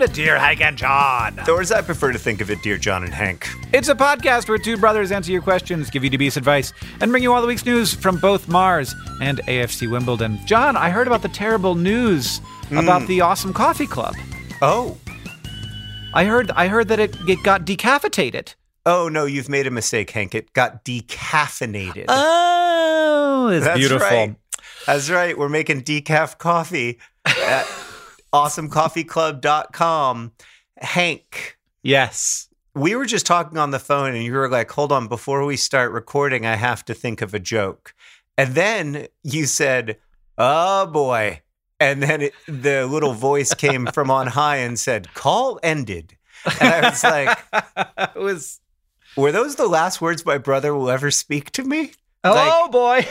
To Dear Hank and John. Or as I prefer to think of it, Dear John and Hank. It's a podcast where two brothers answer your questions, give you dubious advice, and bring you all the week's news from both Mars and AFC Wimbledon. John, I heard about the terrible news about the Awesome Coffee Club. Oh. I heard that it got decafeinated. Oh, no, you've made a mistake, Hank. It got decaffeinated. Oh, that's beautiful. Right. That's right. We're making decaf coffee. AwesomeCoffeeClub.com. Hank. Yes. We were just talking on the phone and you were like, hold on, before we start recording, I have to think of a joke. And then you said, oh boy. And then the little voice came from on high and said, call ended. And I was like, were those the last words my brother will ever speak to me? Oh boy.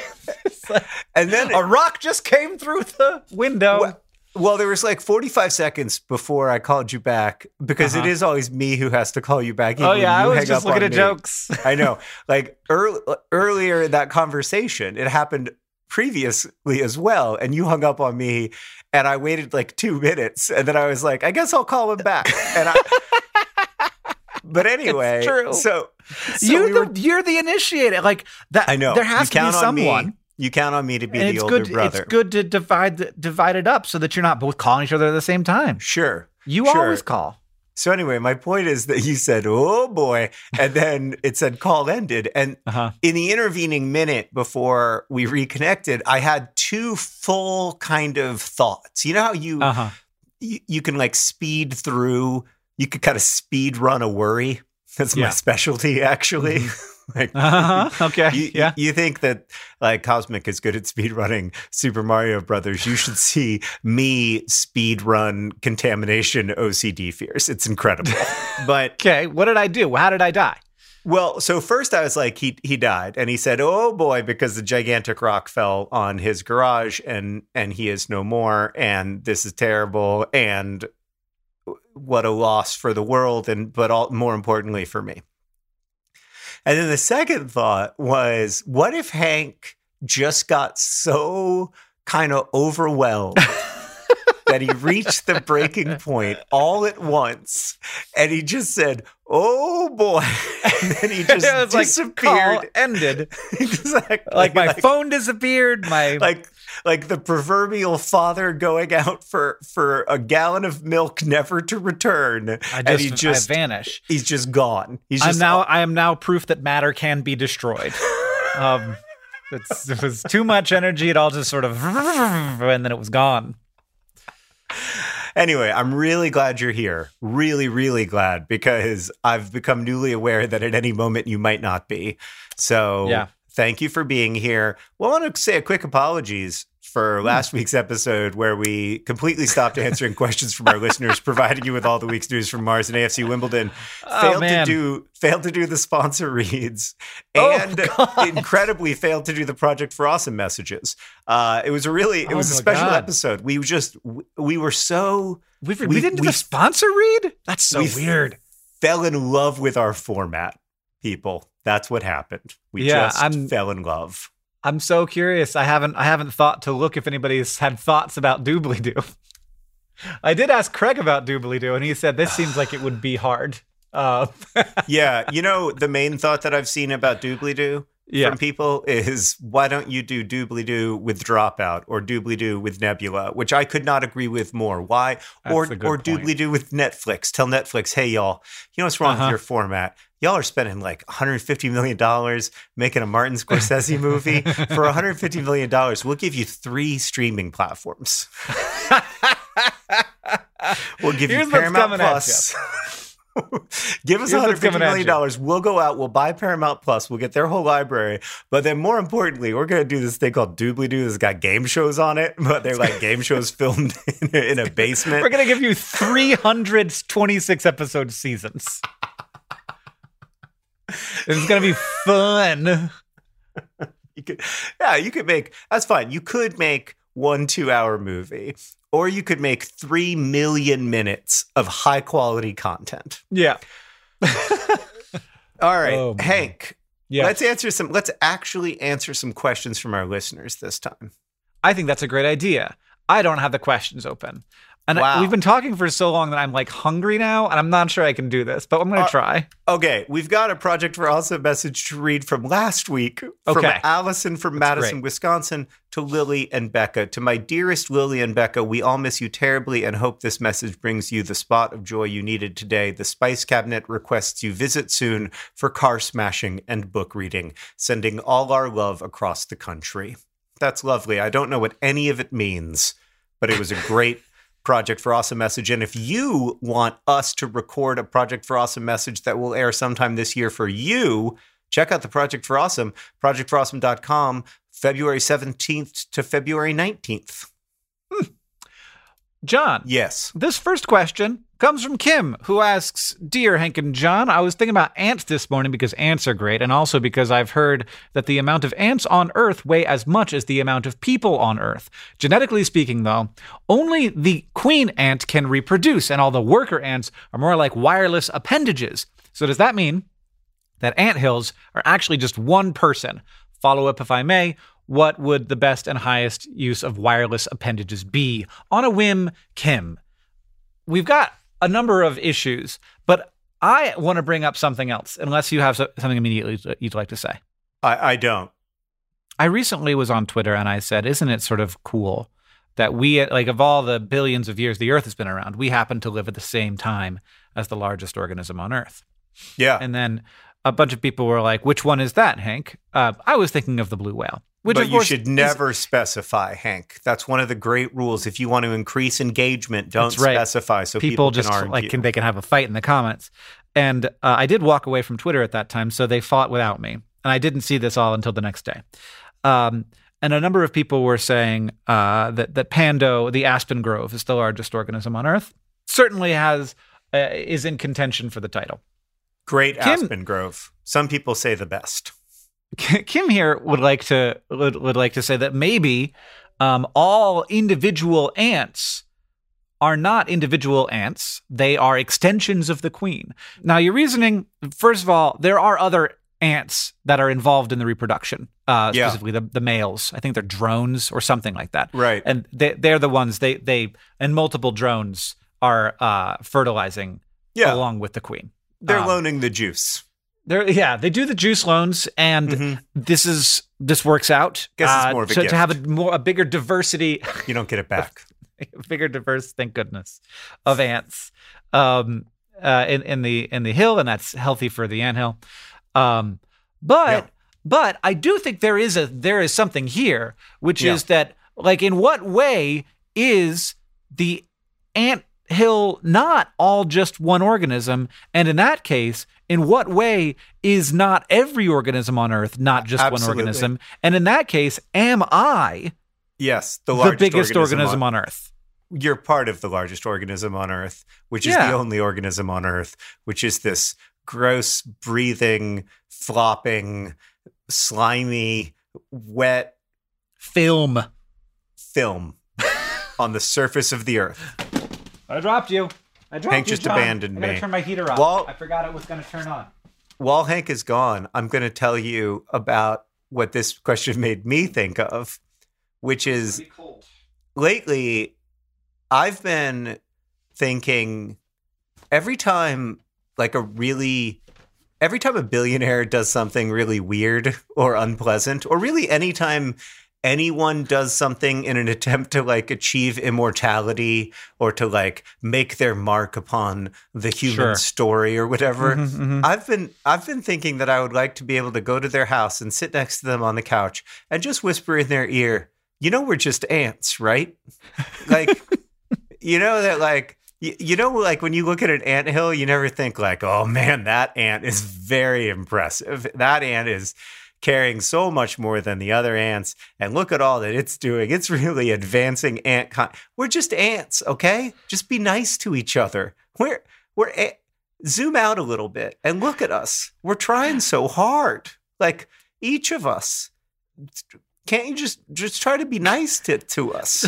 And then a rock just came through the window. Well, there was like 45 seconds before I called you back, because it is always me who has to call you back. Even I was just looking at jokes. I know. Like earlier in that conversation, it happened previously as well, and you hung up on me, and I waited like 2 minutes, and then I was like, I guess I'll call him back. And but anyway, it's true. So you're the initiator. Like that, I know. There has to be someone. You count on me to be the older brother. It's good to divide it up so that you're not both calling each other at the same time. Sure. You always call. So anyway, my point is that you said, oh, boy, and then it said call ended. And in the intervening minute before we reconnected, I had two full kind of thoughts. You know how you can like speed through, you could kind of speed run a worry. That's my specialty, actually. Mm-hmm. Like, okay. You think that like Cosmic is good at speedrunning Super Mario Brothers. You should see me speedrun contamination OCD fears. It's incredible. But okay, what did I do? How did I die? Well, so first I was like, he died, and he said, oh boy, because the gigantic rock fell on his garage and he is no more, and this is terrible, and what a loss for the world, but more importantly for me. And then the second thought was, what if Hank just got so kind of overwhelmed that he reached the breaking point all at once, and he just said, oh boy, and then he just disappeared. Like, ended. Exactly. Like my phone disappeared. My like the proverbial father going out for a gallon of milk, never to return. I vanish. He's just gone. I am now proof that matter can be destroyed. It was too much energy. It all just sort of, and then it was gone. Anyway, I'm really glad you're here. Really, really glad, because I've become newly aware that at any moment you might not be. So Thank you for being here. Well, I want to say a quick apologies for last week's episode where we completely stopped answering questions from our listeners, providing you with all the week's news from Mars and AFC Wimbledon. Failed to do the sponsor reads and incredibly failed to do the Project for Awesome messages. It was a special episode. We didn't do the sponsor read? That's so weird. Fell in love with our format, people. That's what happened. We fell in love. I'm so curious. I haven't thought to look if anybody's had thoughts about doobly-doo. I did ask Craig about doobly-doo, and he said this seems like it would be hard. Yeah, you know, the main thought that I've seen about doobly-doo from people is, why don't you do doobly-doo with Dropout or doobly-doo with Nebula, which I could not agree with more. Why? Or doobly-doo with Netflix. Tell Netflix, hey, y'all, you know what's wrong with your format? Y'all are spending like $150 million making a Martin Scorsese movie. For $150 million, we'll give you 3 streaming platforms. We'll give you Paramount Plus. Give us $150 million. We'll go out. We'll buy Paramount Plus. We'll get their whole library. But then more importantly, we're going to do this thing called doobly-doo that's got game shows on it. But they're like game shows filmed in a basement. We're going to give you 326 episode seasons. It's going to be fun. You could make 1 2-hour movie, or you could make 3 million minutes of high quality content. Yeah. All right, Hank. Yeah. Let's actually answer some questions from our listeners this time. I think that's a great idea. I don't have the questions open. And we've been talking for so long that I'm like hungry now, and I'm not sure I can do this, but I'm going to try. Okay, we've got a Project for Awesome message to read from last week from Allison from Madison, Wisconsin, to Lily and Becca. To my dearest Lily and Becca, we all miss you terribly and hope this message brings you the spot of joy you needed today. The Spice Cabinet requests you visit soon for car smashing and book reading, sending all our love across the country. That's lovely. I don't know what any of it means, but it was a great Project for Awesome message. And if you want us to record a Project for Awesome message that will air sometime this year for you, check out the Project for Awesome, projectforawesome.com, February 17th to February 19th. John. Yes. This first question comes from Kim, who asks, Dear Hank and John, I was thinking about ants this morning because ants are great, and also because I've heard that the amount of ants on Earth weigh as much as the amount of people on Earth. Genetically speaking, though, only the queen ant can reproduce, and all the worker ants are more like wireless appendages. So does that mean that anthills are actually just one person? Follow up, if I may. What would the best and highest use of wireless appendages be? On a whim, Kim. We've got a number of issues, but I want to bring up something else, unless you have something immediately you'd like to say. I don't. I recently was on Twitter and I said, isn't it sort of cool that we, like, of all the billions of years the Earth has been around, we happen to live at the same time as the largest organism on Earth? Yeah. And then a bunch of people were like, which one is that, Hank? I was thinking of the blue whale. But you should never specify, Hank. That's one of the great rules. If you want to increase engagement, don't specify so people just can argue. They can have a fight in the comments. And I did walk away from Twitter at that time, so they fought without me. And I didn't see this all until the next day. And a number of people were saying that Pando, the aspen grove, is the largest organism on Earth. Certainly is in contention for the title. Great aspen grove. Some people say the best. Kim here would like to say that maybe all individual ants are not individual ants. They are extensions of the queen. Now, your reasoning, first of all, there are other ants that are involved in the reproduction, specifically the males. I think they're drones or something like that. Right. And they're the ones, and multiple drones are fertilizing along with the queen. They're loaning the juice. They do the juice loans, and this works out. Guess it's more of a gift. To have a bigger diversity. You don't get it back. A bigger diverse, thank goodness, of ants in the hill, and that's healthy for the anthill. But I do think there is something here, which is that, like, in what way is the anthill not all just one organism? And in that case, in what way is not every organism on Earth, not just one organism? And in that case, am I the biggest organism on Earth? You're part of the largest organism on Earth, which is the only organism on Earth, which is this gross, breathing, flopping, slimy, wet film on the surface of the Earth. I dropped you. Hank just abandoned me. I'm going to turn my heater on. I forgot it was going to turn on. While Hank is gone, I'm going to tell you about what this question made me think of, which is lately I've been thinking every time every time a billionaire does something really weird or unpleasant, or really any time anyone does something in an attempt to achieve immortality or to make their mark upon the human story or whatever. Mm-hmm, mm-hmm. I've been thinking that I would like to be able to go to their house and sit next to them on the couch and just whisper in their ear, you know, we're just ants, right? You know that you know, when you look at an anthill, you never think oh man, that ant is very impressive. That ant is carrying so much more than the other ants, and look at all that it's doing. It's really advancing ant. We're just ants, okay? Just be nice to each other. Zoom out a little bit and look at us. We're trying so hard. Each of us. Can't you just try to be nice to us?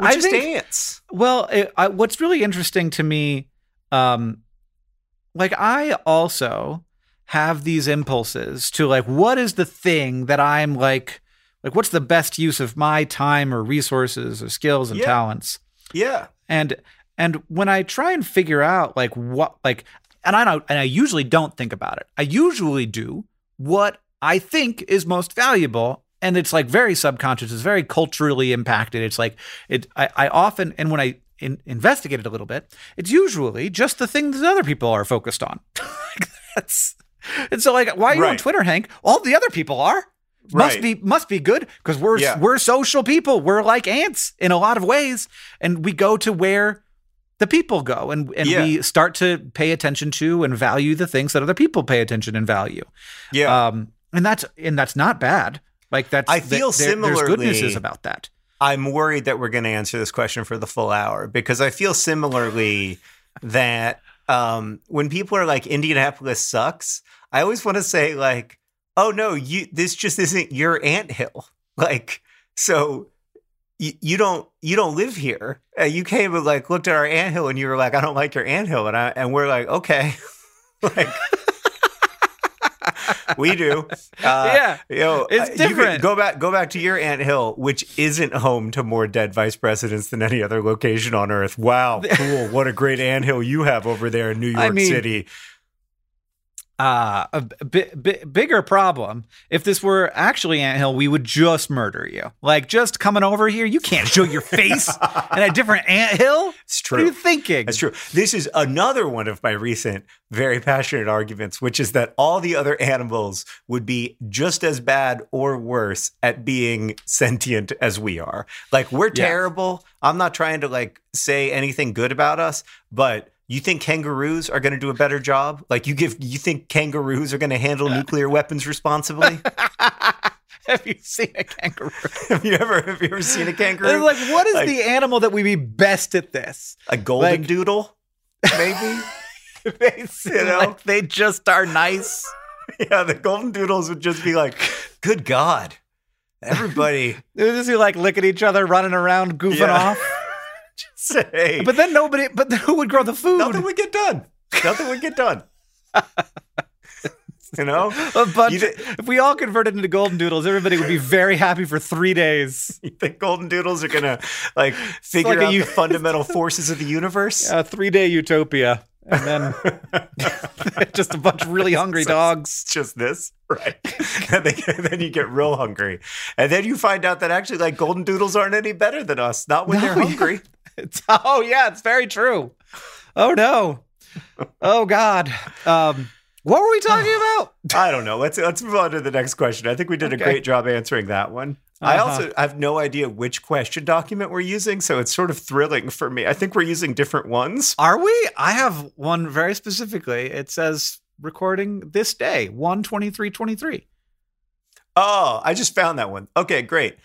We're ants. Well, what's really interesting to me, I also have these impulses to what is the thing that I'm what's the best use of my time or resources or skills and talents? Yeah. And when I try and figure out I usually don't think about it. I usually do what I think is most valuable. And it's very subconscious. It's very culturally impacted. It's when I investigate it a little bit, it's usually just the thing that other people are focused on. And so why are you on Twitter, Hank? All the other people are. Must be good, because we're social people. We're like ants in a lot of ways. And we go to where the people go. And we start to pay attention to and value the things that other people pay attention and value. Yeah. And that's not bad. There's good news about that. I'm worried that we're going to answer this question for the full hour, because I feel similarly that when people are Indianapolis sucks, I always want to say oh no, this just isn't your anthill. So you don't live here. You came and looked at our anthill and you were I don't like your anthill. And we're okay. We do. It's different. Go back to your anthill, which isn't home to more dead vice presidents than any other location on Earth. Wow, cool. What a great anthill you have over there in New York City. Bigger problem. If this were actually anthill, we would just murder you. Just coming over here, you can't show your face in a different anthill. It's true. What are you thinking? That's true. This is another one of my recent very passionate arguments, which is that all the other animals would be just as bad or worse at being sentient as we are. We're terrible. I'm not trying to say anything good about us, but you think kangaroos are going to do a better job? You think kangaroos are going to handle nuclear weapons responsibly? Have you seen a kangaroo? Have you ever seen a kangaroo? They're what is the animal that would be best at this? A goldendoodle, maybe. They just are nice. Yeah, the goldendoodles would just be "Good God, everybody!" They would just be licking each other, running around, goofing off. Say. But then nobody. But who would grow the food? Nothing would get done. You know, if we all converted into goldendoodles, everybody would be very happy for 3 days. You think goldendoodles are gonna figure out the fundamental forces of the universe? A 3-day utopia, and then just a bunch of really hungry dogs. Just this, right? And then you get real hungry, and then you find out that actually, goldendoodles aren't any better than us. Not when they're hungry. It's very true. Oh, no. Oh, God. What were we talking about? I don't know. Let's move on to the next question. I think we did a great job answering that one. I also have no idea which question document we're using, so it's sort of thrilling for me. I think we're using different ones. Are we? I have one very specifically. It says recording this day, 1/23/23. Oh, I just found that one. Okay, great.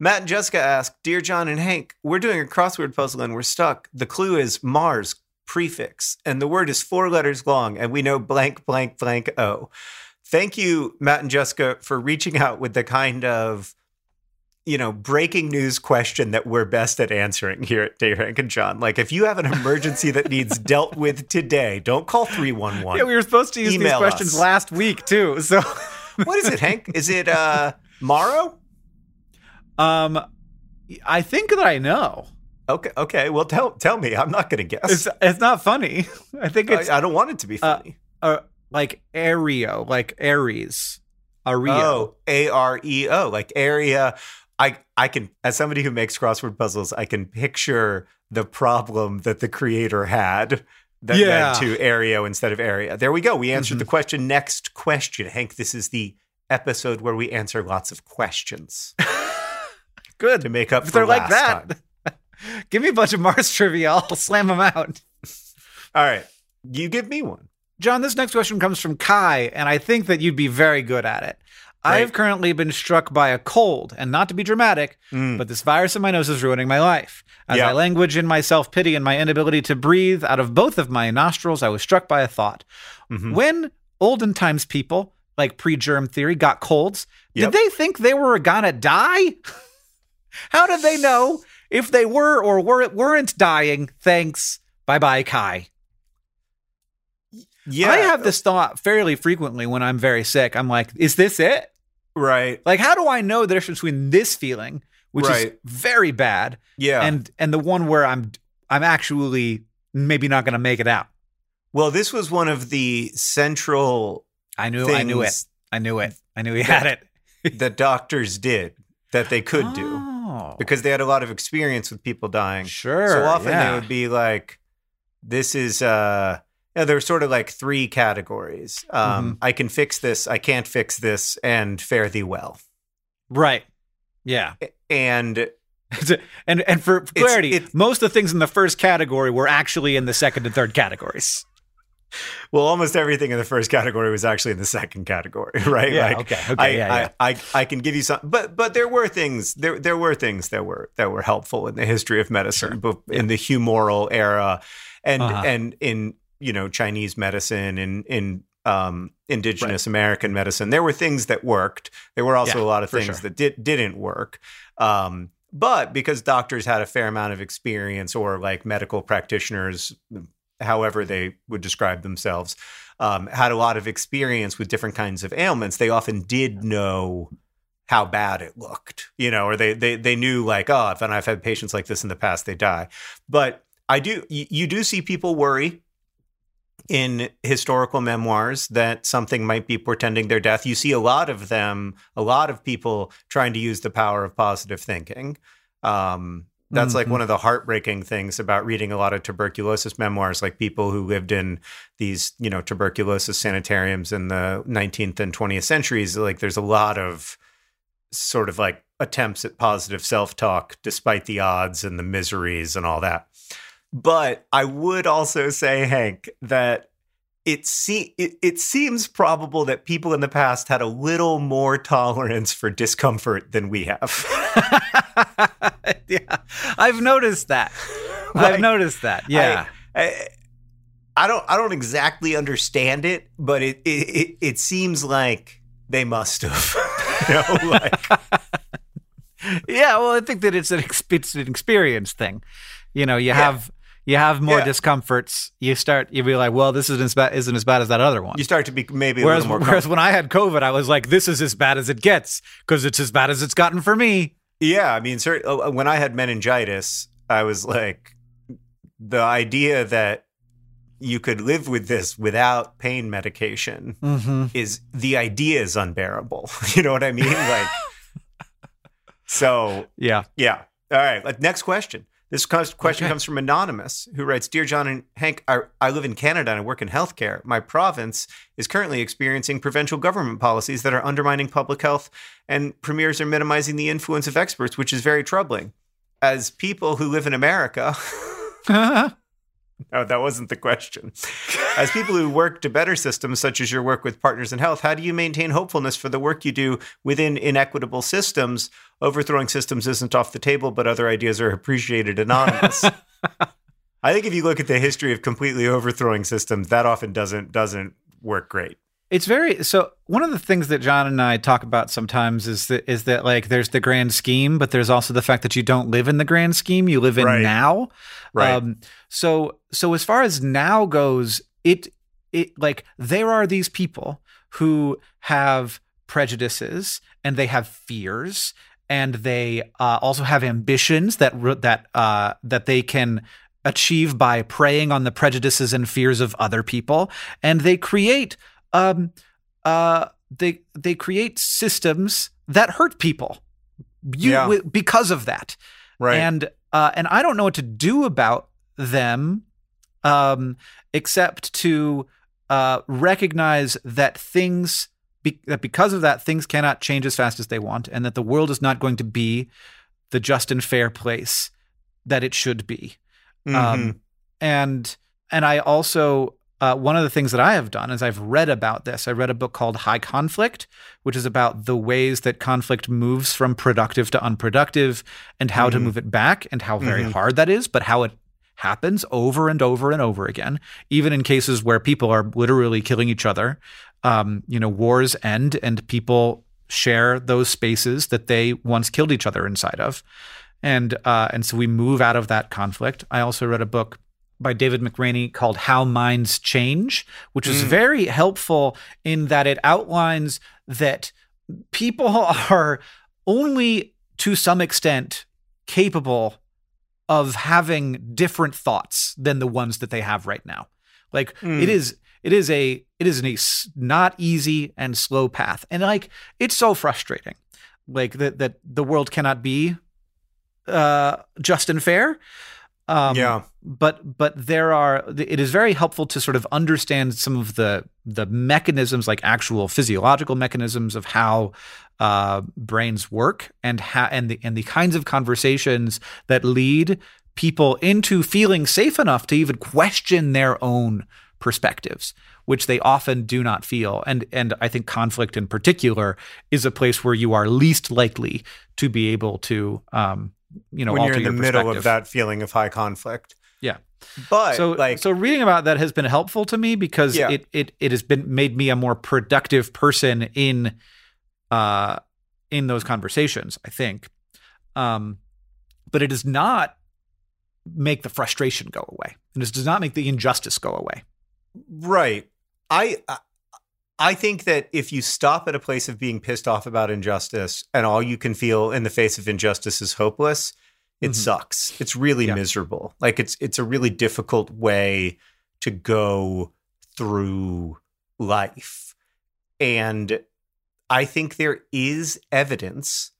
Matt and Jessica ask, Dear John and Hank, we're doing a crossword puzzle and we're stuck. The clue is Mars prefix, and the word is 4 letters long, and we know blank, blank, blank, O. Thank you, Matt and Jessica, for reaching out with the kind of, breaking news question that we're best at answering here at Dave, Hank, and John. Like, if you have an emergency that needs dealt with today, don't call 311. Yeah, we were supposed to use Email these questions us. Last week, too. So, what is it, Hank? Is it Morrow? I think that I know. Okay. Well, tell me. I'm not going to guess. It's not funny. I think it's... I don't want it to be funny. Like Aereo, like Aries. Aereo. Oh, A-R-E-O, like area. I can, as somebody who makes crossword puzzles, I can picture the problem that the creator had that led to Aereo instead of area. There we go. We answered the question. Next question. Hank, this is the episode where we answer lots of questions. Good. To make up for last time. Give me a bunch of Mars trivia. I'll slam them out. All right. You give me one. John, this next question comes from Kai, and I think that you'd be very good at it. Right. I have currently been struck by a cold, and not to be dramatic, but this virus in my nose is ruining my life. As I language in my self-pity and my inability to breathe out of both of my nostrils, I was struck by a thought. When olden times people, like pre-germ theory, got colds, did they think they were gonna die? How did they know if they were or weren't dying? Thanks. Bye-bye, Kai. Yeah. I have this thought fairly frequently when I'm very sick. I'm like, is this it? Right. Like, how do I know the difference between this feeling, which is very bad, and the one where I'm actually maybe not going to make it out? Well, this was one of the central I knew he had it. That doctors did, that they could do, because they had a lot of experience with people dying. Sure. So often they would be like, this is... there were sort of like 3 categories. I can fix this, I can't fix this, and fare thee well. Right. Yeah. And for clarity, most of the things in the first category were actually in the second and third categories. Well, almost everything in the first category was actually in the second category, right? Yeah, like, okay. I can give you some, but there were things that were helpful in the history of medicine, but in the humoral era, and in Chinese medicine and in indigenous American medicine. There were things that worked. There were also a lot of things that didn't work. But because doctors had a fair amount of experience, or like medical practitioners, however they would describe themselves, had a lot of experience with different kinds of ailments, they often did know how bad it looked, or they knew, like, and I've had patients like this in the past, they die. But you do see people worry in historical memoirs that something might be portending their death. You see a lot of people trying to use the power of positive thinking. That's like one of the heartbreaking things about reading a lot of tuberculosis memoirs, like people who lived in these, tuberculosis sanitariums in the 19th and 20th centuries. Like, there's a lot of sort of like attempts at positive self-talk despite the odds and the miseries and all that. But I would also say, Hank, that it seems probable that people in the past had a little more tolerance for discomfort than we have. Yeah, I've noticed that. Yeah, I don't exactly understand it, but it seems like they must have. Yeah, well, I think that it's an experience thing. You have more discomforts. You'll be like, well, this isn't as bad as that other one. You start to be maybe a little more. Whereas when I had COVID, I was like, this is as bad as it gets, because it's as bad as it's gotten for me. Yeah, I mean, when I had meningitis, I was like, the idea that you could live with this without pain medication is unbearable. You know what I mean? Like, so yeah. All right. Next question. This question comes from Anonymous, who writes, Dear John and Hank, I live in Canada and I work in healthcare. My province is currently experiencing provincial government policies that are undermining public health, and premiers are minimizing the influence of experts, which is very troubling. As people who live in America... No, that wasn't the question. As people who work to better systems, such as your work with Partners in Health, how do you maintain hopefulness for the work you do within inequitable systems? Overthrowing systems isn't off the table, but other ideas are appreciated. Anonymous. I think if you look at the history of completely overthrowing systems, that often doesn't work great. It's very, so one of the things that John and I talk about sometimes is that like there's the grand scheme, but there's also the fact that you don't live in the grand scheme, you live in now. Right. So as far as now goes, it like there are these people who have prejudices and they have fears and they also have ambitions that they can achieve by preying on the prejudices and fears of other people, and they create they create systems that hurt people because of that. Right. And I don't know what to do about them, except to, recognize that because of that, things cannot change as fast as they want, and that the world is not going to be the just and fair place that it should be. Mm-hmm. And I also, one of the things that I have done is I've read about this. I read a book called High Conflict, which is about the ways that conflict moves from productive to unproductive and how to move it back and how very hard that is, but how it happens over and over and over again, even in cases where people are literally killing each other. Wars end and people share those spaces that they once killed each other inside of. And so we move out of that conflict. I also read a book by David McRaney called How Minds Change, which is very helpful in that it outlines that people are only to some extent capable of having different thoughts than the ones that they have right now. Like it is not easy and slow path. And like, it's so frustrating, like that the world cannot be just and fair. But it is very helpful to sort of understand some of the mechanisms, like actual physiological mechanisms of how brains work and the kinds of conversations that lead people into feeling safe enough to even question their own perspectives, which they often do not feel. And I think conflict in particular is a place where you are least likely to be able to, when you're in the middle of that feeling of high conflict. Yeah. But so reading about that has been helpful to me because it has been made me a more productive person in those conversations, I think. But it does not make the frustration go away. And it does not make the injustice go away. Right. I think that if you stop at a place of being pissed off about injustice and all you can feel in the face of injustice is hopeless, it sucks. It's really miserable. Like it's a really difficult way to go through life. And I think there is evidence,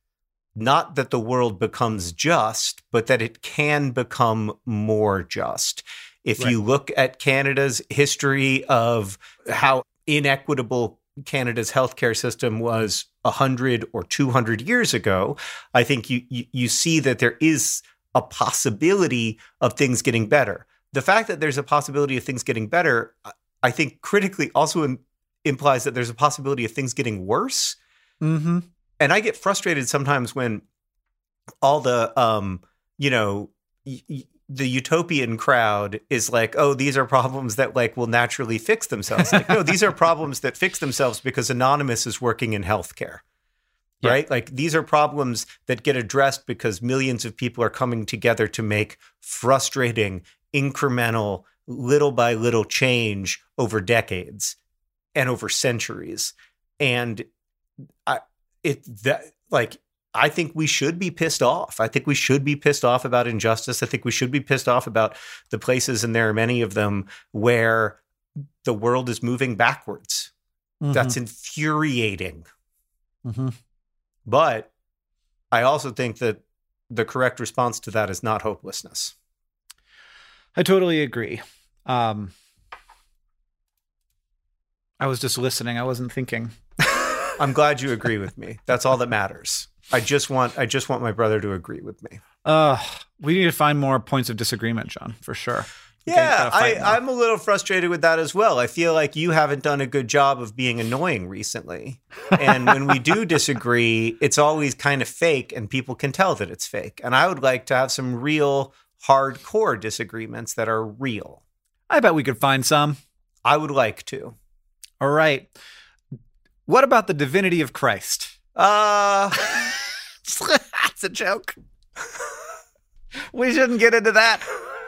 not that the world becomes just, but that it can become more just. If you look at Canada's history of how inequitable Canada's healthcare system was 100 or 200 years ago, I think you see that there is a possibility of things getting better. The fact that there's a possibility of things getting better, I think critically also implies that there's a possibility of things getting worse. Mm-hmm. And I get frustrated sometimes when all the, the utopian crowd is like, oh, these are problems that like will naturally fix themselves. Like, no, these are problems that fix themselves because Anonymous is working in healthcare, right? Like these are problems that get addressed because millions of people are coming together to make frustrating, incremental, little by little change over decades and over centuries. And I think we should be pissed off. I think we should be pissed off about injustice. I think we should be pissed off about the places, and there are many of them, where the world is moving backwards. Mm-hmm. That's infuriating. Mm-hmm. But I also think that the correct response to that is not hopelessness. I totally agree. I was just listening. I wasn't thinking. I'm glad you agree with me. That's all that matters. I just want my brother to agree with me. We need to find more points of disagreement, John, for sure. Yeah, I'm a little frustrated with that as well. I feel like you haven't done a good job of being annoying recently. And when we do disagree, it's always kind of fake and people can tell that it's fake. And I would like to have some real hardcore disagreements that are real. I bet we could find some. I would like to. All right. What about the divinity of Christ? That's a joke. We shouldn't get into that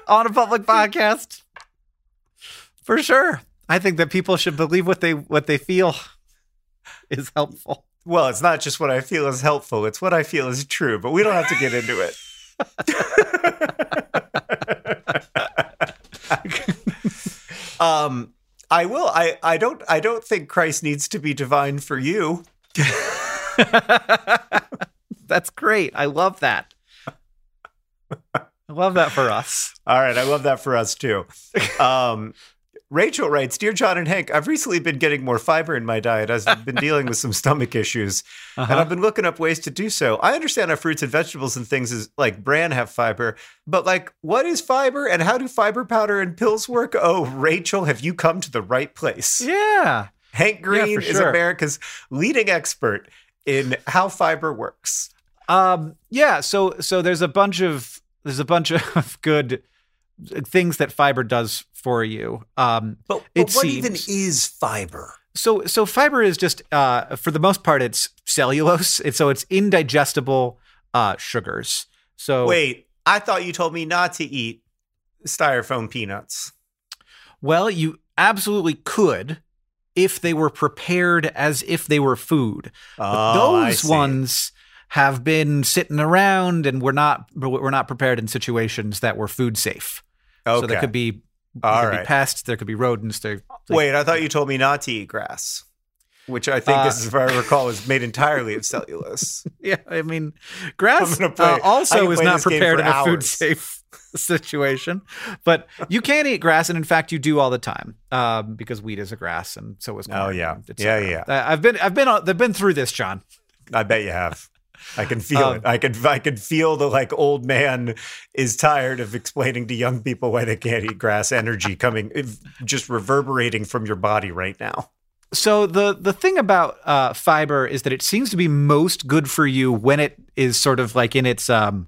on a public podcast. For sure. I think that people should believe what they feel is helpful. Well, it's not just what I feel is helpful. It's what I feel is true, but we don't have to get into it. I will. I don't think Christ needs to be divine for you. That's great. I love that. I love that for us. All right. I love that for us, too. Rachel writes, Dear John and Hank, I've recently been getting more fiber in my diet as I've been dealing with some stomach issues, and I've been looking up ways to do so. I understand our fruits and vegetables and things is like bran have fiber, but like, what is fiber and how do fiber powder and pills work? Oh, Rachel, have you come to the right place? Yeah. Hank Green is America's leading expert in how fiber works. So there's a bunch of good things that fiber does for you. But what even is fiber? So fiber is just, for the most part, it's cellulose. And so it's indigestible sugars. So wait, I thought you told me not to eat styrofoam peanuts. Well, you absolutely could if they were prepared as if they were food. But those ones have been sitting around and we're not prepared in situations that were food safe. Okay. So there could be pests, there could be rodents. Wait, I thought you told me not to eat grass, which I think, if I recall, is made entirely of cellulose. Yeah, I mean, grass also is not prepared in a food safe situation. But you can eat grass, and in fact, you do all the time because wheat is a grass, and so is corn. Oh yeah, yeah. They've been through this, John. I bet you have. I can feel it. I can feel the like old man is tired of explaining to young people why they can't eat grass energy coming, just reverberating from your body right now. So the thing about fiber is that it seems to be most good for you when it is sort of like in its, not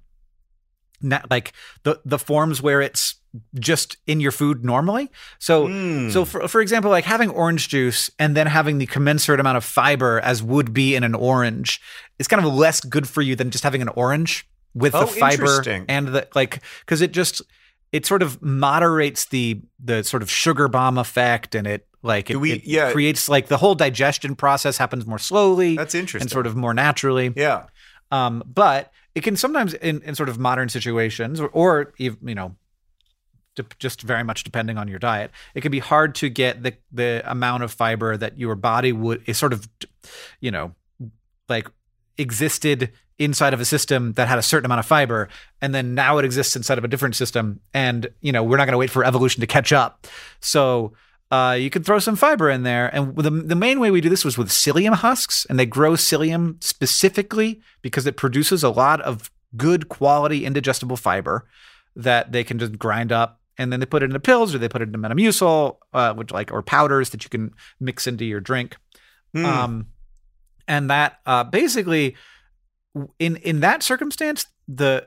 like the forms where it's just in your food normally. So for example, like having orange juice and then having the commensurate amount of fiber as would be in an orange is kind of less good for you than just having an orange with the fiber and the like, because it sort of moderates the sort of sugar bomb effect, and it like it creates like the whole digestion process happens more slowly. That's interesting. And sort of more naturally. Yeah. But it can sometimes in sort of modern situations or you know, just very much depending on your diet, it can be hard to get the amount of fiber that your body would is sort of, you know, like existed inside of a system that had a certain amount of fiber, and then now it exists inside of a different system, and you know we're not going to wait for evolution to catch up. So you can throw some fiber in there, and the main way we do this was with psyllium husks, and they grow psyllium specifically because it produces a lot of good quality indigestible fiber that they can just grind up. And then they put it into pills, or they put it into Metamucil, or powders that you can mix into your drink. Mm. And that basically, in that circumstance, there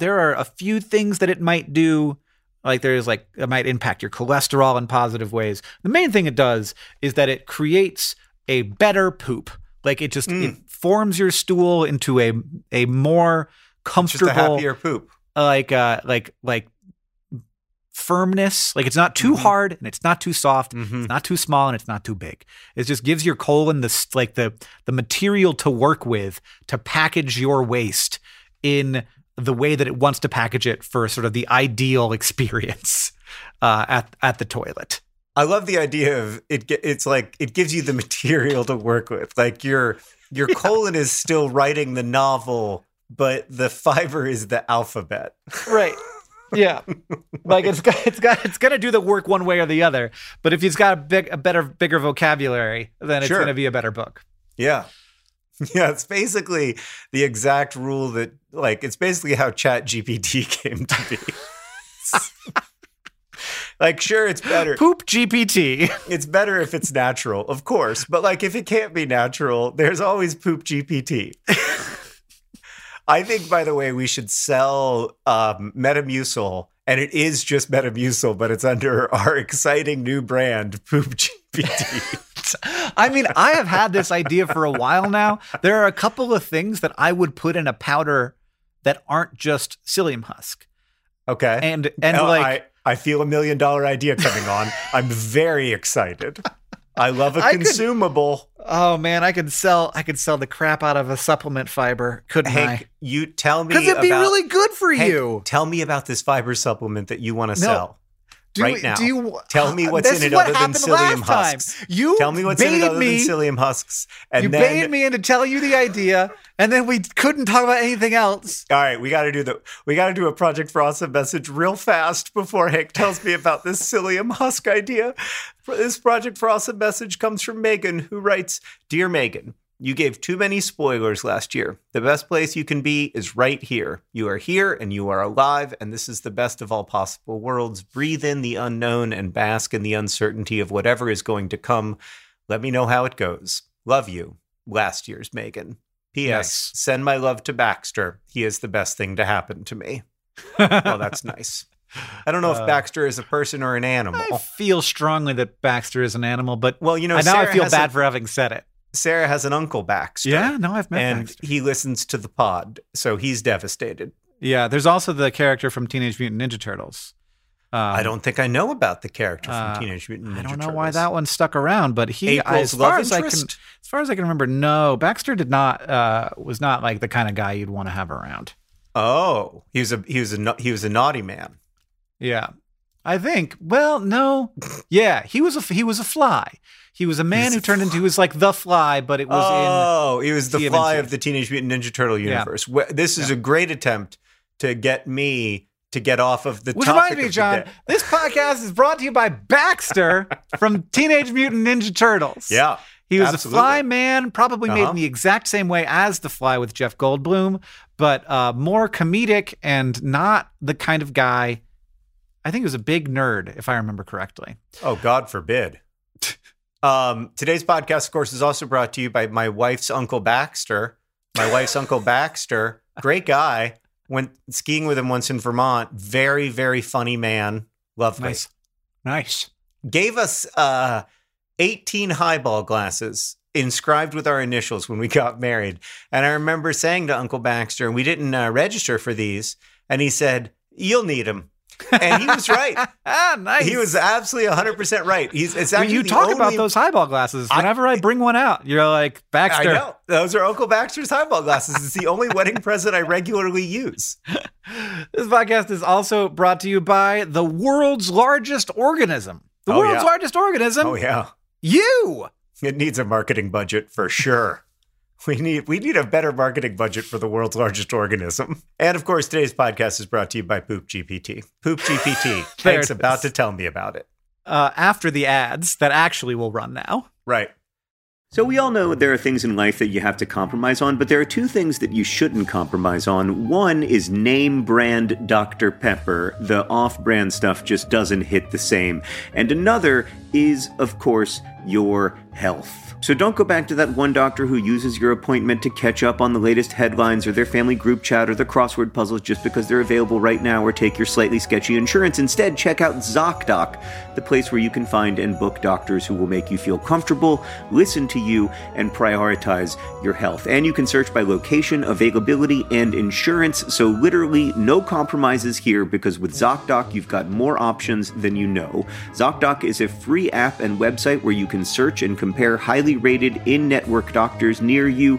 are a few things that it might do. Like there is like it might impact your cholesterol in positive ways. The main thing it does is that it creates a better poop. Like it just it forms your stool into a more comfortable, just a happier poop. Like firmness, like it's not too hard and it's not too soft, it's not too small and it's not too big. It just gives your colon this like the material to work with to package your waste in the way that it wants to package it for sort of the ideal experience at the toilet. I love the idea of it. It's like it gives you the material to work with. Like your colon is still writing the novel but the fiber is the alphabet. Right. Yeah. Like it's gonna do the work one way or the other. But if it's got a bigger vocabulary, then it's gonna be a better book. Yeah. Yeah, it's basically the exact rule that, like, it's basically how ChatGPT came to be. Like, sure, it's better. Poop GPT. It's better if it's natural, of course. But, like, if it can't be natural, there's always poop GPT. I think, by the way, we should sell Metamucil, and it is just Metamucil, but it's under our exciting new brand, Poop GPT. I mean, I have had this idea for a while now. There are a couple of things that I would put in a powder that aren't just psyllium husk. Okay. And no, like, I feel $1 million idea coming on. I'm very excited. I love a consumable. Oh man, I could sell the crap out of a supplement fiber, couldn't Hank, I? You tell me because it'd be really good for Hank, you. Tell me about this fiber supplement that you want to sell. Tell me what's in it other than psyllium husks. Tell me what's in it other than psyllium husks. And you baited me into telling you the idea, and then we couldn't talk about anything else. All right, we gotta do a Project for Awesome message real fast before Hank tells me about this psyllium husk idea. This Project for Awesome message comes from Megan, who writes, "Dear Megan, you gave too many spoilers last year. The best place you can be is right here. You are here and you are alive, and this is the best of all possible worlds. Breathe in the unknown and bask in the uncertainty of whatever is going to come. Let me know how it goes. Love you. Last year's Megan. P.S. Nice. Send my love to Baxter. He is the best thing to happen to me." Well, that's nice. I don't know if Baxter is a person or an animal. I feel strongly that Baxter is an animal, but well, you know, now I feel bad for having said it. Sarah has an uncle, Baxter. Yeah, no, I've met Baxter. And he listens to the pod, so he's devastated. Yeah, there's also the character from Teenage Mutant Ninja Turtles. I don't think I know about the character from Teenage Mutant Ninja Turtles. I don't know why that one stuck around, but as far as I can remember, no, Baxter was not like the kind of guy you'd want to have around. Oh, he was a naughty man. Yeah. I think. Well, no. Yeah, he was a fly. He was a man who turned into, he was like the fly, but it was he was the fly of the Teenage Mutant Ninja Turtle universe. Yeah. This is a great attempt to get me to get off of the topic. Which reminds me, John, this podcast is brought to you by Baxter from Teenage Mutant Ninja Turtles. Yeah. He was absolutely a fly man, probably made in the exact same way as The Fly with Jeff Goldblum, but more comedic and not the kind of guy. I think he was a big nerd, if I remember correctly. Oh, God forbid. Today's podcast, of course, is also brought to you by my wife's Uncle Baxter. My wife's Uncle Baxter, great guy. Went skiing with him once in Vermont. Very, very funny man. Lovely. Nice. Gave us 18 highball glasses inscribed with our initials when we got married. And I remember saying to Uncle Baxter, and we didn't register for these, and he said, "You'll need them." And he was right. Nice. He was absolutely 100% right. You talk about those highball glasses. Whenever I bring one out, you're like, Baxter. I know. Those are Uncle Baxter's highball glasses. It's the only wedding present I regularly use. This podcast is also brought to you by the world's largest organism. Oh, yeah. You. It needs a marketing budget for sure. We need a better marketing budget for the world's largest organism. And of course, today's podcast is brought to you by Poop GPT. Poop GPT. Hank's about to tell me about it. After the ads that actually will run now. Right. So we all know there are things in life that you have to compromise on, but there are two things that you shouldn't compromise on. One is name brand Dr. Pepper. The off-brand stuff just doesn't hit the same. And another is, of course, your health. So don't go back to that one doctor who uses your appointment to catch up on the latest headlines or their family group chat or the crossword puzzles just because they're available right now, or take your slightly sketchy insurance. Instead, check out ZocDoc, the place where you can find and book doctors who will make you feel comfortable, listen to you, and prioritize your health. And you can search by location, availability, and insurance. So literally no compromises here, because with ZocDoc, you've got more options than you know. ZocDoc is a free app and website where you can search and compare highly rated in-network doctors near you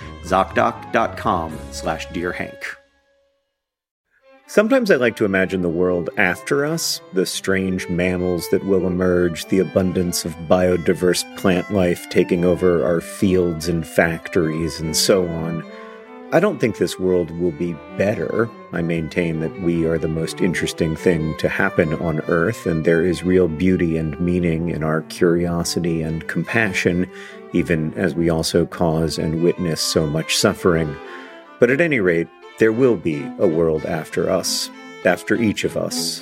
ZocDoc.com/DearHank. Sometimes I like to imagine the world after us, the strange mammals that will emerge, the abundance of biodiverse plant life taking over our fields and factories and so on. I don't think this world will be better. I maintain that we are the most interesting thing to happen on Earth, and there is real beauty and meaning in our curiosity and compassion, even as we also cause and witness so much suffering. But at any rate, there will be a world after us, after each of us.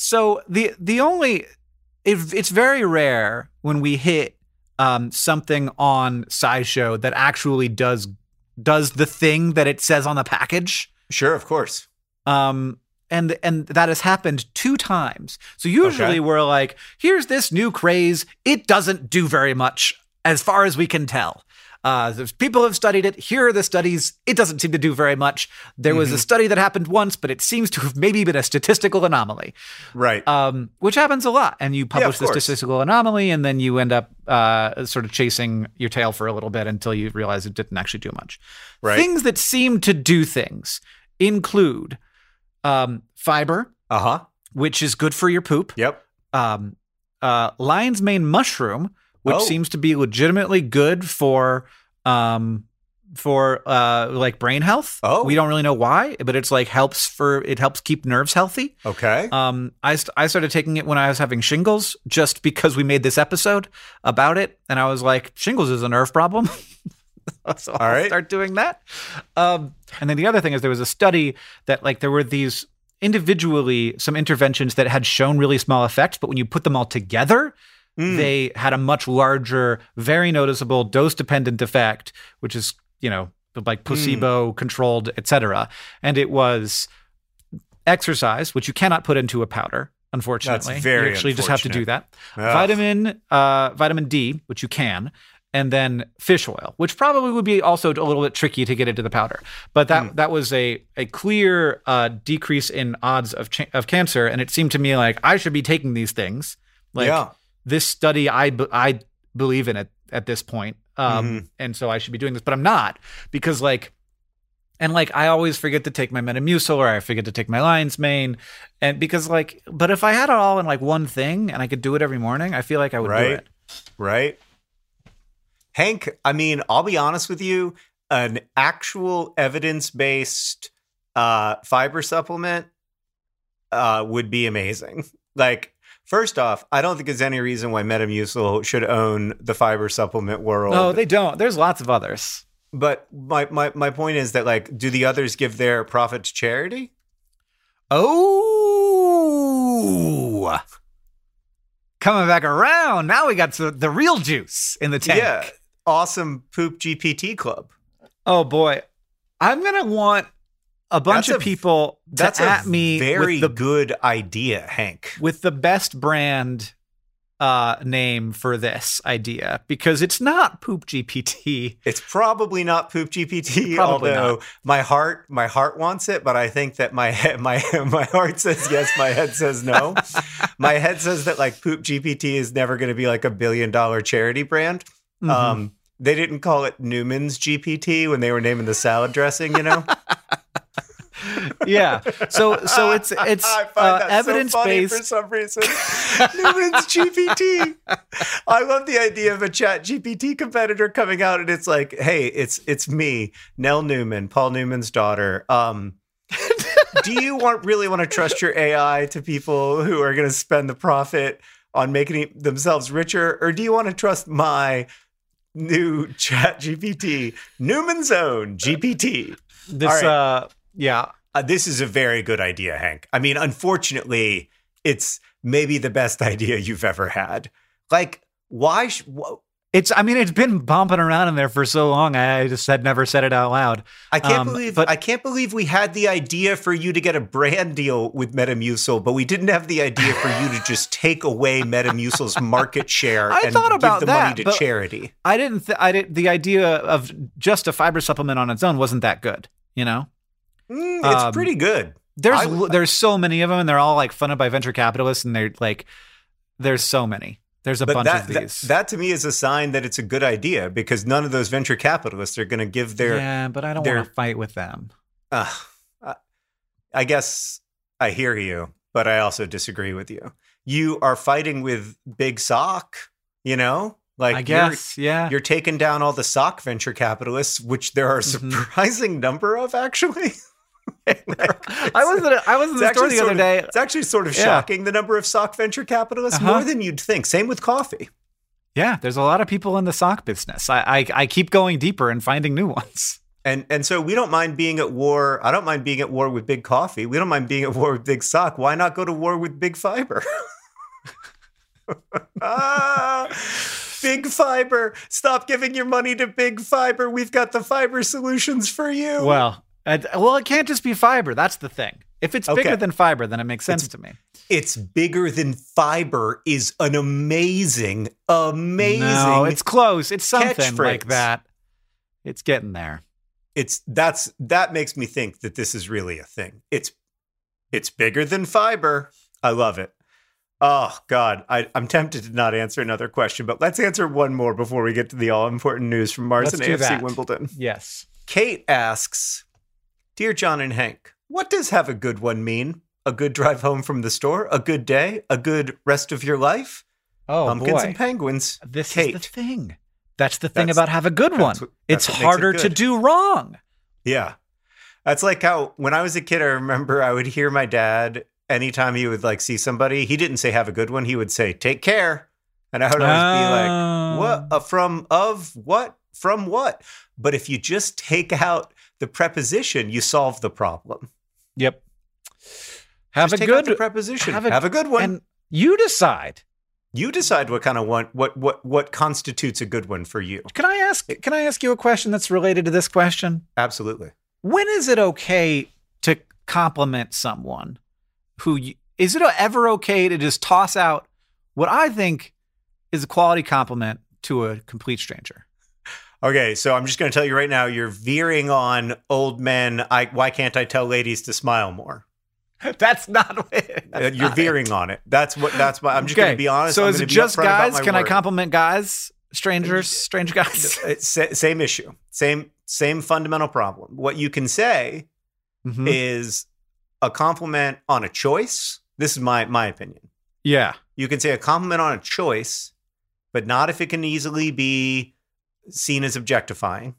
So it's very rare when we hit something on SciShow that actually does the thing that it says on the package. Sure, of course. And that has happened 2 times. So usually we're like, here's this new craze. It doesn't do very much as far as we can tell. People have studied it. Here are the studies. It doesn't seem to do very much. There was a study that happened once, but it seems to have maybe been a statistical anomaly. Right. Which happens a lot. And you publish the statistical anomaly, and then you end up sort of chasing your tail for a little bit until you realize it didn't actually do much. Right. Things that seem to do things include fiber, which is good for your poop. Yep. Lion's mane mushroom, which seems to be legitimately good for like brain health. Oh, we don't really know why, but it's like helps keep nerves healthy. Okay. I started taking it when I was having shingles, just because we made this episode about it, and I was like, shingles is a nerve problem, so I'll start doing that. And then the other thing is there was a study that like there were these individually some interventions that had shown really small effects, but when you put them all together, they had a much larger, very noticeable dose-dependent effect, which is, you know, like placebo-controlled, et cetera. And it was exercise, which you cannot put into a powder, unfortunately. That's very unfortunate. You actually just have to do that. Ugh. Vitamin D, which you can, and then fish oil, which probably would be also a little bit tricky to get into the powder. But that was a clear decrease in odds of cancer, and it seemed to me like I should be taking these things. Like, this study, I believe in it at this point. And so I should be doing this, but I'm not, because I always forget to take my Metamucil, or I forget to take my lion's mane. And because but if I had it all in one thing and I could do it every morning, I feel like I would do it. Right. Hank, I mean, I'll be honest with you, an actual evidence-based fiber supplement would be amazing. First off, I don't think there's any reason why Metamucil should own the fiber supplement world. No, they don't. There's lots of others. But my point is that, do the others give their profit to charity? Oh. Coming back around. Now we got the real juice in the tank. Yeah. Awesome Poop GPT Club. Oh, boy. I'm going to want a bunch of people to at me. That's a very good idea, Hank. With the best brand name for this idea, because it's not Poop GPT. It's probably not Poop GPT, although not. my heart wants it, but I think that my heart says yes, my head says no. My head says that like Poop GPT is never going to be like $1 billion charity brand. Mm-hmm. They didn't call it Newman's GPT when they were naming the salad dressing, you know? Yeah. So it's evidence based for some reason. Newman's GPT. I love the idea of a Chat GPT competitor coming out and it's like, hey, it's me, Nell Newman, Paul Newman's daughter. Do you really want to trust your AI to people who are going to spend the profit on making themselves richer, or do you want to trust my new Chat GPT, Newman's Own GPT? This is a very good idea, Hank. I mean, unfortunately, it's maybe the best idea you've ever had. Like, why? It's been bumping around in there for so long. I just had never said it out loud. I can't believe we had the idea for you to get a brand deal with Metamucil, but we didn't have the idea for you to just take away Metamucil's market share and give the money to charity. The idea of just a fiber supplement on its own wasn't that good, you know? It's pretty good. There's so many of them, and they're all like funded by venture capitalists, and they're like, there's so many. There's a bunch of these. That to me is a sign that it's a good idea, because none of those venture capitalists are going to give their. Yeah, but I don't want to fight with them. I guess I hear you, but I also disagree with you. You are fighting with Big Sock, you know. Like I guess, you're taking down all the sock venture capitalists, which there are a surprising number of, actually. I was in the store the other day. It's actually sort of shocking, the number of sock venture capitalists, more than you'd think. Same with coffee. Yeah, there's a lot of people in the sock business. I keep going deeper and finding new ones. And so we don't mind being at war. I don't mind being at war with Big Coffee. We don't mind being at war with Big Sock. Why not go to war with Big Fiber? Big Fiber. Stop giving your money to Big Fiber. We've got the fiber solutions for you. Well, it can't just be fiber. That's the thing. If it's bigger than fiber, then it makes sense to me. It's bigger than fiber is an amazing. No, it's close. It's something like that. It's getting there. That makes me think that this is really a thing. It's bigger than fiber. I love it. Oh, God, I'm tempted to not answer another question, but let's answer one more before we get to the all-important news from Mars and AFC Wimbledon. Yes. Kate asks, Dear John and Hank, what does have a good one mean? A good drive home from the store? A good day? A good rest of your life? Oh, Pumpkins and penguins. This is the thing. That's the thing about have a good one. It's harder to do wrong. Yeah. That's like how when I was a kid, I remember I would hear my dad anytime he would like see somebody, he didn't say have a good one. He would say take care, and I would always be like, what? But if you just take out the preposition, you solve the problem. Yep. Have a good one. And you decide. You decide what kind of one. What constitutes a good one for you? Can I ask you a question that's related to this question? Absolutely. When is it okay to compliment someone? Is it ever okay to just toss out what I think is a quality compliment to a complete stranger? Okay, so I'm just going to tell you right now, you're veering on old men. Why can't I tell ladies to smile more? That's not it. You're veering on it. That's why I'm just going to be honest. So is it just guys? Can I compliment guys? Strange guys? Same issue. Same fundamental problem. What you can say is a compliment on a choice. This is my opinion. Yeah. You can say a compliment on a choice, but not if it can easily be seen as objectifying.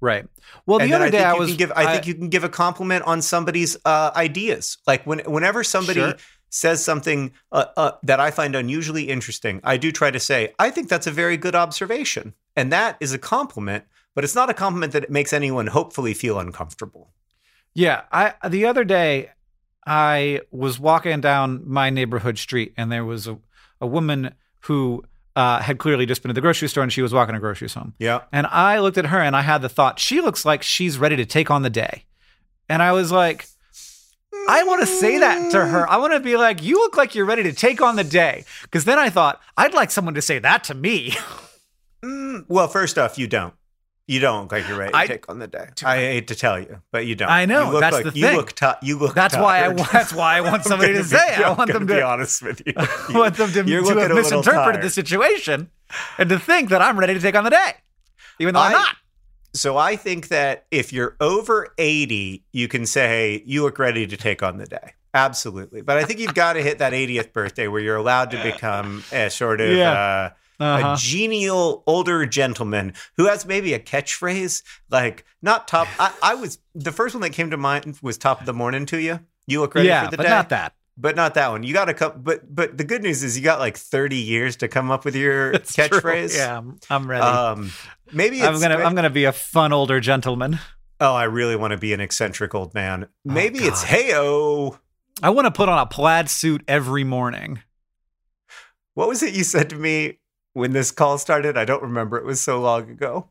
Right. Well, I think you can give a compliment on somebody's ideas. Like whenever somebody says something that I find unusually interesting, I do try to say, I think that's a very good observation. And that is a compliment, but it's not a compliment that makes anyone hopefully feel uncomfortable. Yeah, the other day I was walking down my neighborhood street, and there was a woman who had clearly just been to the grocery store, and she was walking her groceries home. Yeah. And I looked at her, and I had the thought, she looks like she's ready to take on the day. And I was like, I want to say that to her. I want to be like, you look like you're ready to take on the day. Because then I thought, I'd like someone to say that to me. Well, first off, you don't. You don't look like you're ready to take on the day. I hate to tell you, but you don't. I know. You look that's like, the thing. You look That's why I want somebody to say it. I want them to be honest with you. I want them to have misinterpreted the situation and to think that I'm ready to take on the day, even though I'm not. So I think that if you're over 80, you can say you look ready to take on the day. Absolutely. But I think you've got to hit that 80th birthday where you're allowed to become a sort of a genial older gentleman who has maybe a catchphrase, like not top. I was the first one that came to mind was top of the morning to you. You look ready for the day. Yeah, but not that. But not that one. You got a couple, but the good news is you got like 30 years to come up with your catchphrase. True. Yeah, I'm ready. Maybe it's, I'm gonna be a fun older gentleman. Oh, I really want to be an eccentric old man. Maybe it's hey-o. I want to put on a plaid suit every morning. What was it you said to me when this call started? I don't remember. It was so long ago.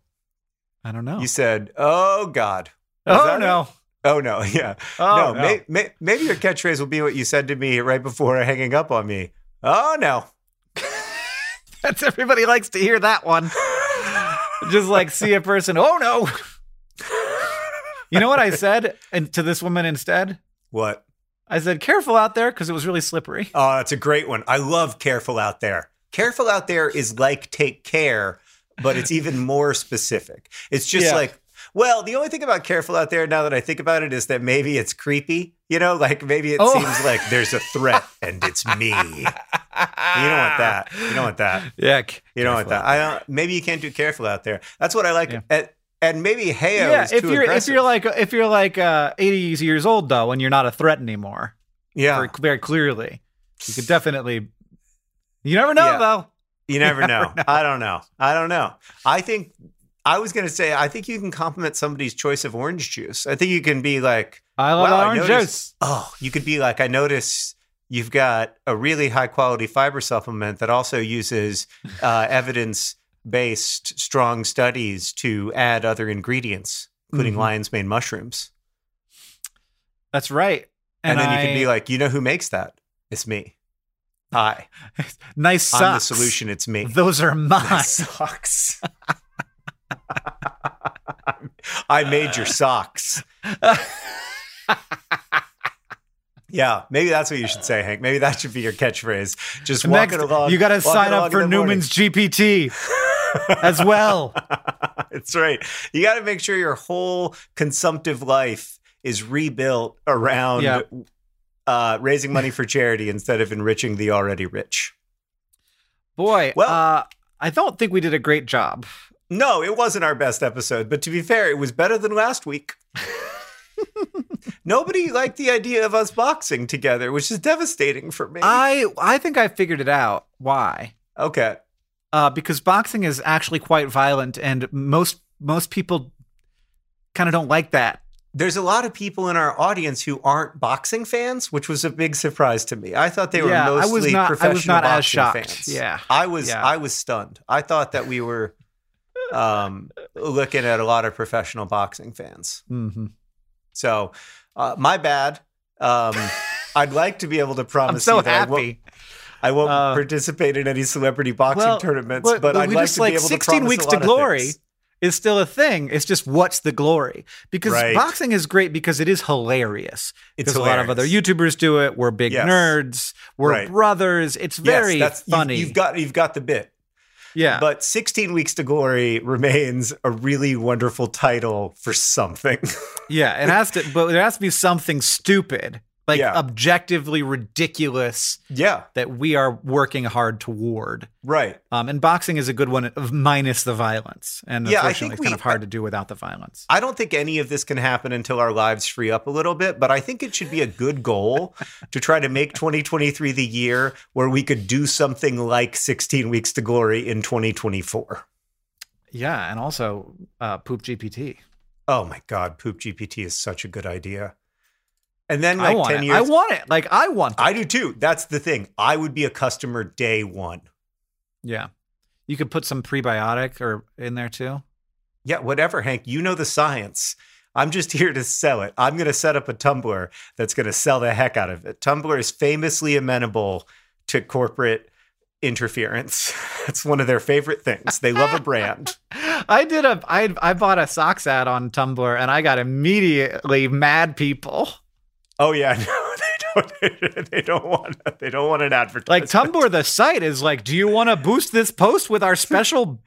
I don't know. You said, "Oh God." Oh no! Yeah. Oh, no. Maybe your catchphrase will be what you said to me right before hanging up on me. Oh no! That's everybody likes to hear that one. Just like see a person. Oh no! You know what I said to this woman instead? What? I said, "Careful out there," because it was really slippery. Oh, that's a great one. I love "careful out there." Careful out there is like take care, but it's even more specific. It's just like. Well, the only thing about careful out there, now that I think about it, is that maybe it's creepy. You know, like maybe it seems like there's a threat and it's me. You don't want that. You don't want that. Yeah. You don't want that. Maybe you can't do careful out there. That's what I like. Yeah. And maybe hey-o is too aggressive. If you're like 80 years old, though, and you're not a threat anymore. Yeah. Very clearly. You could definitely. You never know, though. You never know. I don't know. I think you can compliment somebody's choice of orange juice. I think you can be like, I love orange juice. Oh, you could be like, I notice you've got a really high quality fiber supplement that also uses evidence-based strong studies to add other ingredients, including lion's mane mushrooms. That's right. And then you can be like, you know who makes that? It's me. Hi. Nice socks. I'm the solution. It's me. Those are mine. Nice socks. I made your socks. Yeah, maybe that's what you should say, Hank. Maybe that should be your catchphrase. Just walking along. You got to sign up for Newman's GPT as well. That's right. You got to make sure your whole consumptive life is rebuilt around raising money for charity instead of enriching the already rich. Boy, well, I don't think we did a great job. No, it wasn't our best episode, but to be fair, it was better than last week. Nobody liked the idea of us boxing together, which is devastating for me. I think I figured it out. Why? Okay. Because boxing is actually quite violent, and most people kind of don't like that. There's a lot of people in our audience who aren't boxing fans, which was a big surprise to me. I thought they were mostly professional boxing fans. Yeah, I was stunned. I thought that we were... looking at a lot of professional boxing fans. Mm-hmm. So, my bad. I'd like to be able to promise you that I won't participate in any celebrity boxing tournaments, but I'd like to be able to promise 16 weeks to glory is still a thing. It's just what's the glory? Because boxing is great because it is hilarious. Because a lot of other YouTubers do it. We're big nerds. We're brothers. It's very funny. You've got the bit. Yeah. But 16 Weeks to Glory remains a really wonderful title for something. It has to, but there has to be something stupid, like objectively ridiculous that we are working hard toward. Right. And boxing is a good one minus the violence. And unfortunately, it's kind of hard to do without the violence. I don't think any of this can happen until our lives free up a little bit, but I think it should be a good goal to try to make 2023 the year where we could do something like 16 Weeks to Glory in 2024. Yeah, and also Poop GPT. Oh my God, Poop GPT is such a good idea. And then like 10 years. I want it. Like I want it. I do too. That's the thing. I would be a customer day one. Yeah. You could put some prebiotic in there too. Yeah. Whatever, Hank, you know, the science. I'm just here to sell it. I'm going to set up a Tumblr that's going to sell the heck out of it. Tumblr is famously amenable to corporate interference. That's one of their favorite things. They love a brand. I bought a socks ad on Tumblr and I got immediately mad people. Oh yeah, no, they don't want an advertisement. Like Tumblr, the site is like, do you want to boost this post with our special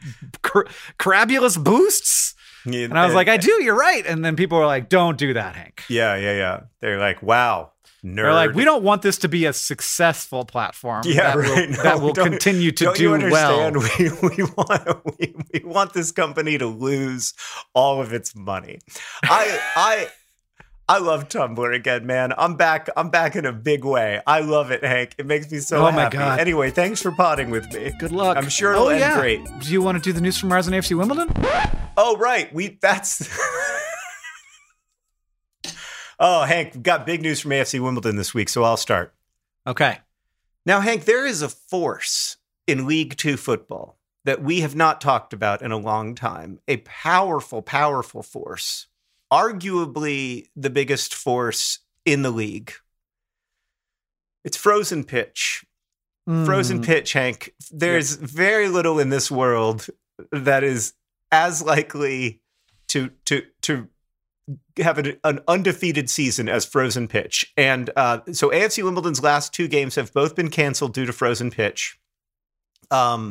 crabulous boosts? Yeah, and I was like, I do. You're right. And then people were like, don't do that, Hank. Yeah. They're like, wow. Nerd. They're like, we don't want this to be a successful platform that will continue to do well. We want this company to lose all of its money. I love Tumblr again, man. I'm back in a big way. I love it, Hank. It makes me so happy. My God. Anyway, thanks for potting with me. Good luck. I'm sure it'll end great. Do you want to do the news from Mars and AFC Wimbledon? Oh, right. That's... Oh, Hank, we've got big news from AFC Wimbledon this week, so I'll start. Okay. Now, Hank, there is a force in League Two football that we have not talked about in a long time. A powerful, powerful force. Arguably the biggest force in the league. It's frozen pitch. Frozen pitch, Hank. There's very little in this world that is as likely to have an undefeated season as frozen pitch. And so AFC Wimbledon's last two games have both been canceled due to frozen pitch. A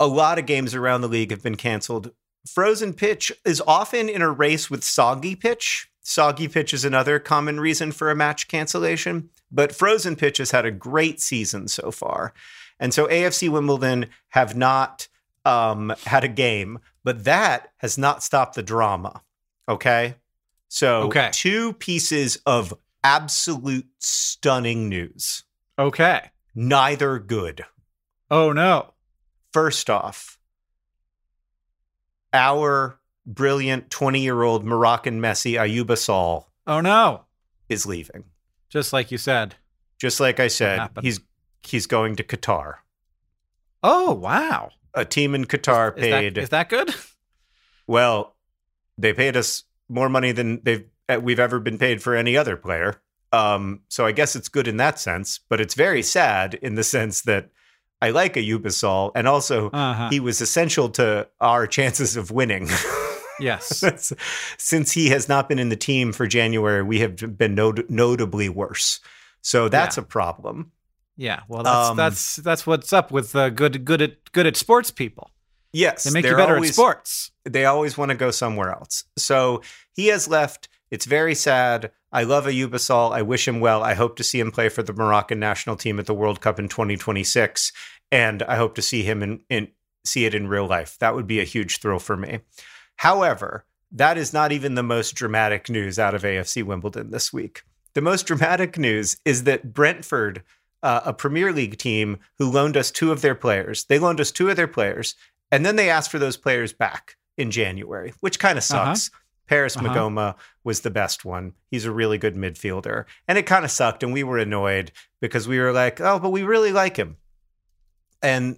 lot of games around the league have been canceled. Frozen pitch is often in a race with soggy pitch. Soggy pitch is another common reason for a match cancellation, but frozen pitch has had a great season so far. And so AFC Wimbledon have not had a game, but that has not stopped the drama. Okay. So two pieces of absolute stunning news. Okay. Neither good. Oh no. First off, our brilliant 20-year-old Moroccan Messi, Ayoub Assal. Oh no. Is leaving. Just like you said. Just like I said, he's going to Qatar. Oh, wow. A team in Qatar paid. Is that good? Well, they paid us more money than we've ever been paid for any other player. So I guess it's good in that sense, but it's very sad in the sense that I like Ayoub Assal, and also he was essential to our chances of winning. Yes. Since he has not been in the team for January, we have been notably worse. So that's a problem. Yeah, well, that's what's up with good at sports people. Yes. They make you better at sports. They always want to go somewhere else. So he has left. It's very sad. I love Ayoub Assal. I wish him well. I hope to see him play for the Moroccan national team at the World Cup in 2026. And I hope to see him and see it in real life. That would be a huge thrill for me. However, that is not even the most dramatic news out of AFC Wimbledon this week. The most dramatic news is that Brentford, a Premier League team who loaned us two of their players, and then they asked for those players back in January, which kind of sucks. Paris Maghoma was the best one. He's a really good midfielder. And it kind of sucked, and we were annoyed because we were like, oh, but we really like him. And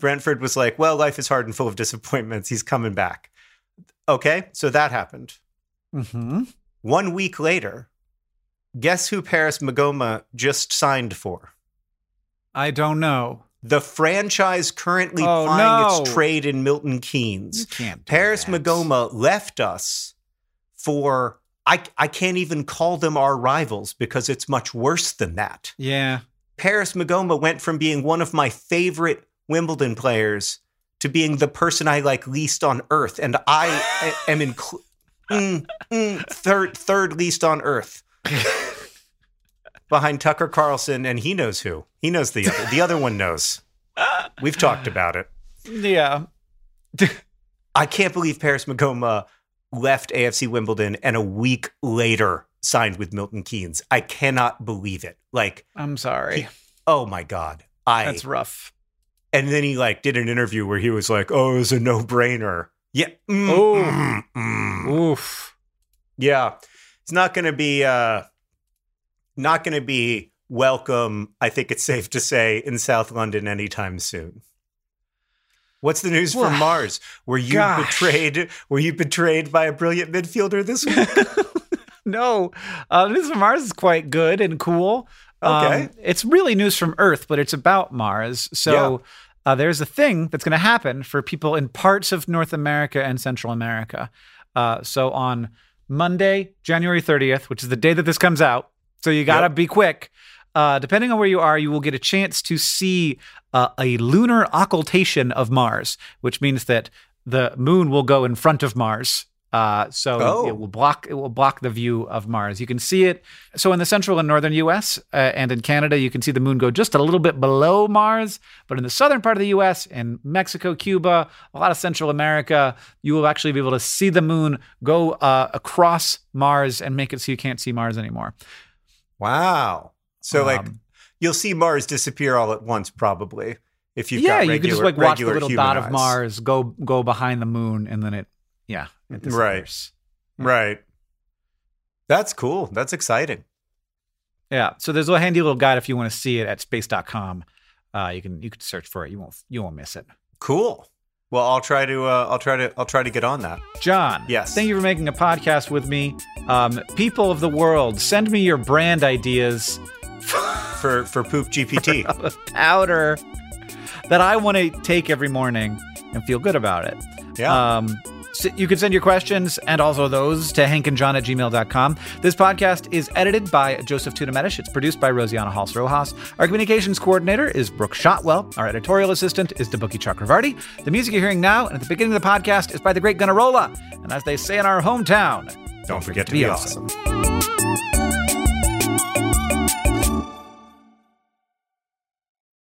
Brentford was like, well, life is hard and full of disappointments. He's coming back. Okay, so that happened. 1 week later, guess who Paris Maghoma just signed for? I don't know. The franchise currently plying its trade in Milton Keynes. Paris Maghoma left us for, I can't even call them our rivals because it's much worse than that. Yeah. Paris Maghoma went from being one of my favorite Wimbledon players to being the person I like least on earth. And I am in third least on earth. Behind Tucker Carlson, and he knows who. He knows the other. The other one knows. We've talked about it. Yeah. I can't believe Paris Maghoma left AFC Wimbledon and a week later signed with Milton Keynes. I cannot believe it. Like, I'm sorry. Oh my God. That's rough. And then he did an interview where he was like, "Oh, it was a no-brainer." Yeah. Oof. Yeah. It's not going to be. Not going to be welcome, I think it's safe to say, in South London anytime soon. What's the news from Mars? Were you betrayed by a brilliant midfielder this week? No. News from Mars is quite good and cool. Okay. It's really news from Earth, but it's about Mars. So there's a thing that's going to happen for people in parts of North America and Central America. So on Monday, January 30th, which is the day that this comes out, so you got to be quick. Depending on where you are, you will get a chance to see a lunar occultation of Mars, which means that the moon will go in front of Mars. It will block the view of Mars. You can see it. So in the central and northern U.S. And in Canada, you can see the moon go just a little bit below Mars. But in the southern part of the U.S., in Mexico, Cuba, a lot of Central America, you will actually be able to see the moon go across Mars and make it so you can't see Mars anymore. Wow. So you'll see Mars disappear all at once probably if you've got regular. Yeah, you can just watch the little dot of Mars go behind the moon and then it. Yeah. Right. That's cool. That's exciting. Yeah. So there's a handy little guide if you want to see it at space.com. You can search for it. You won't miss it. Cool. Well, I'll try to get on that. John. Yes. Thank you for making a podcast with me. People of the world, send me your brand ideas for Poop GPT. For powder that I want to take every morning and feel good about it. Yeah. So you can send your questions and also those to hankandjohn@gmail.com. This podcast is edited by Joseph Tuna Metish. It's produced by Rosianna Hals-Rojas. Our communications coordinator is Brooke Shotwell. Our editorial assistant is Debookie Chakravarty. The music you're hearing now and at the beginning of the podcast is by the great Gunarola. And as they say in our hometown, don't forget to be awesome.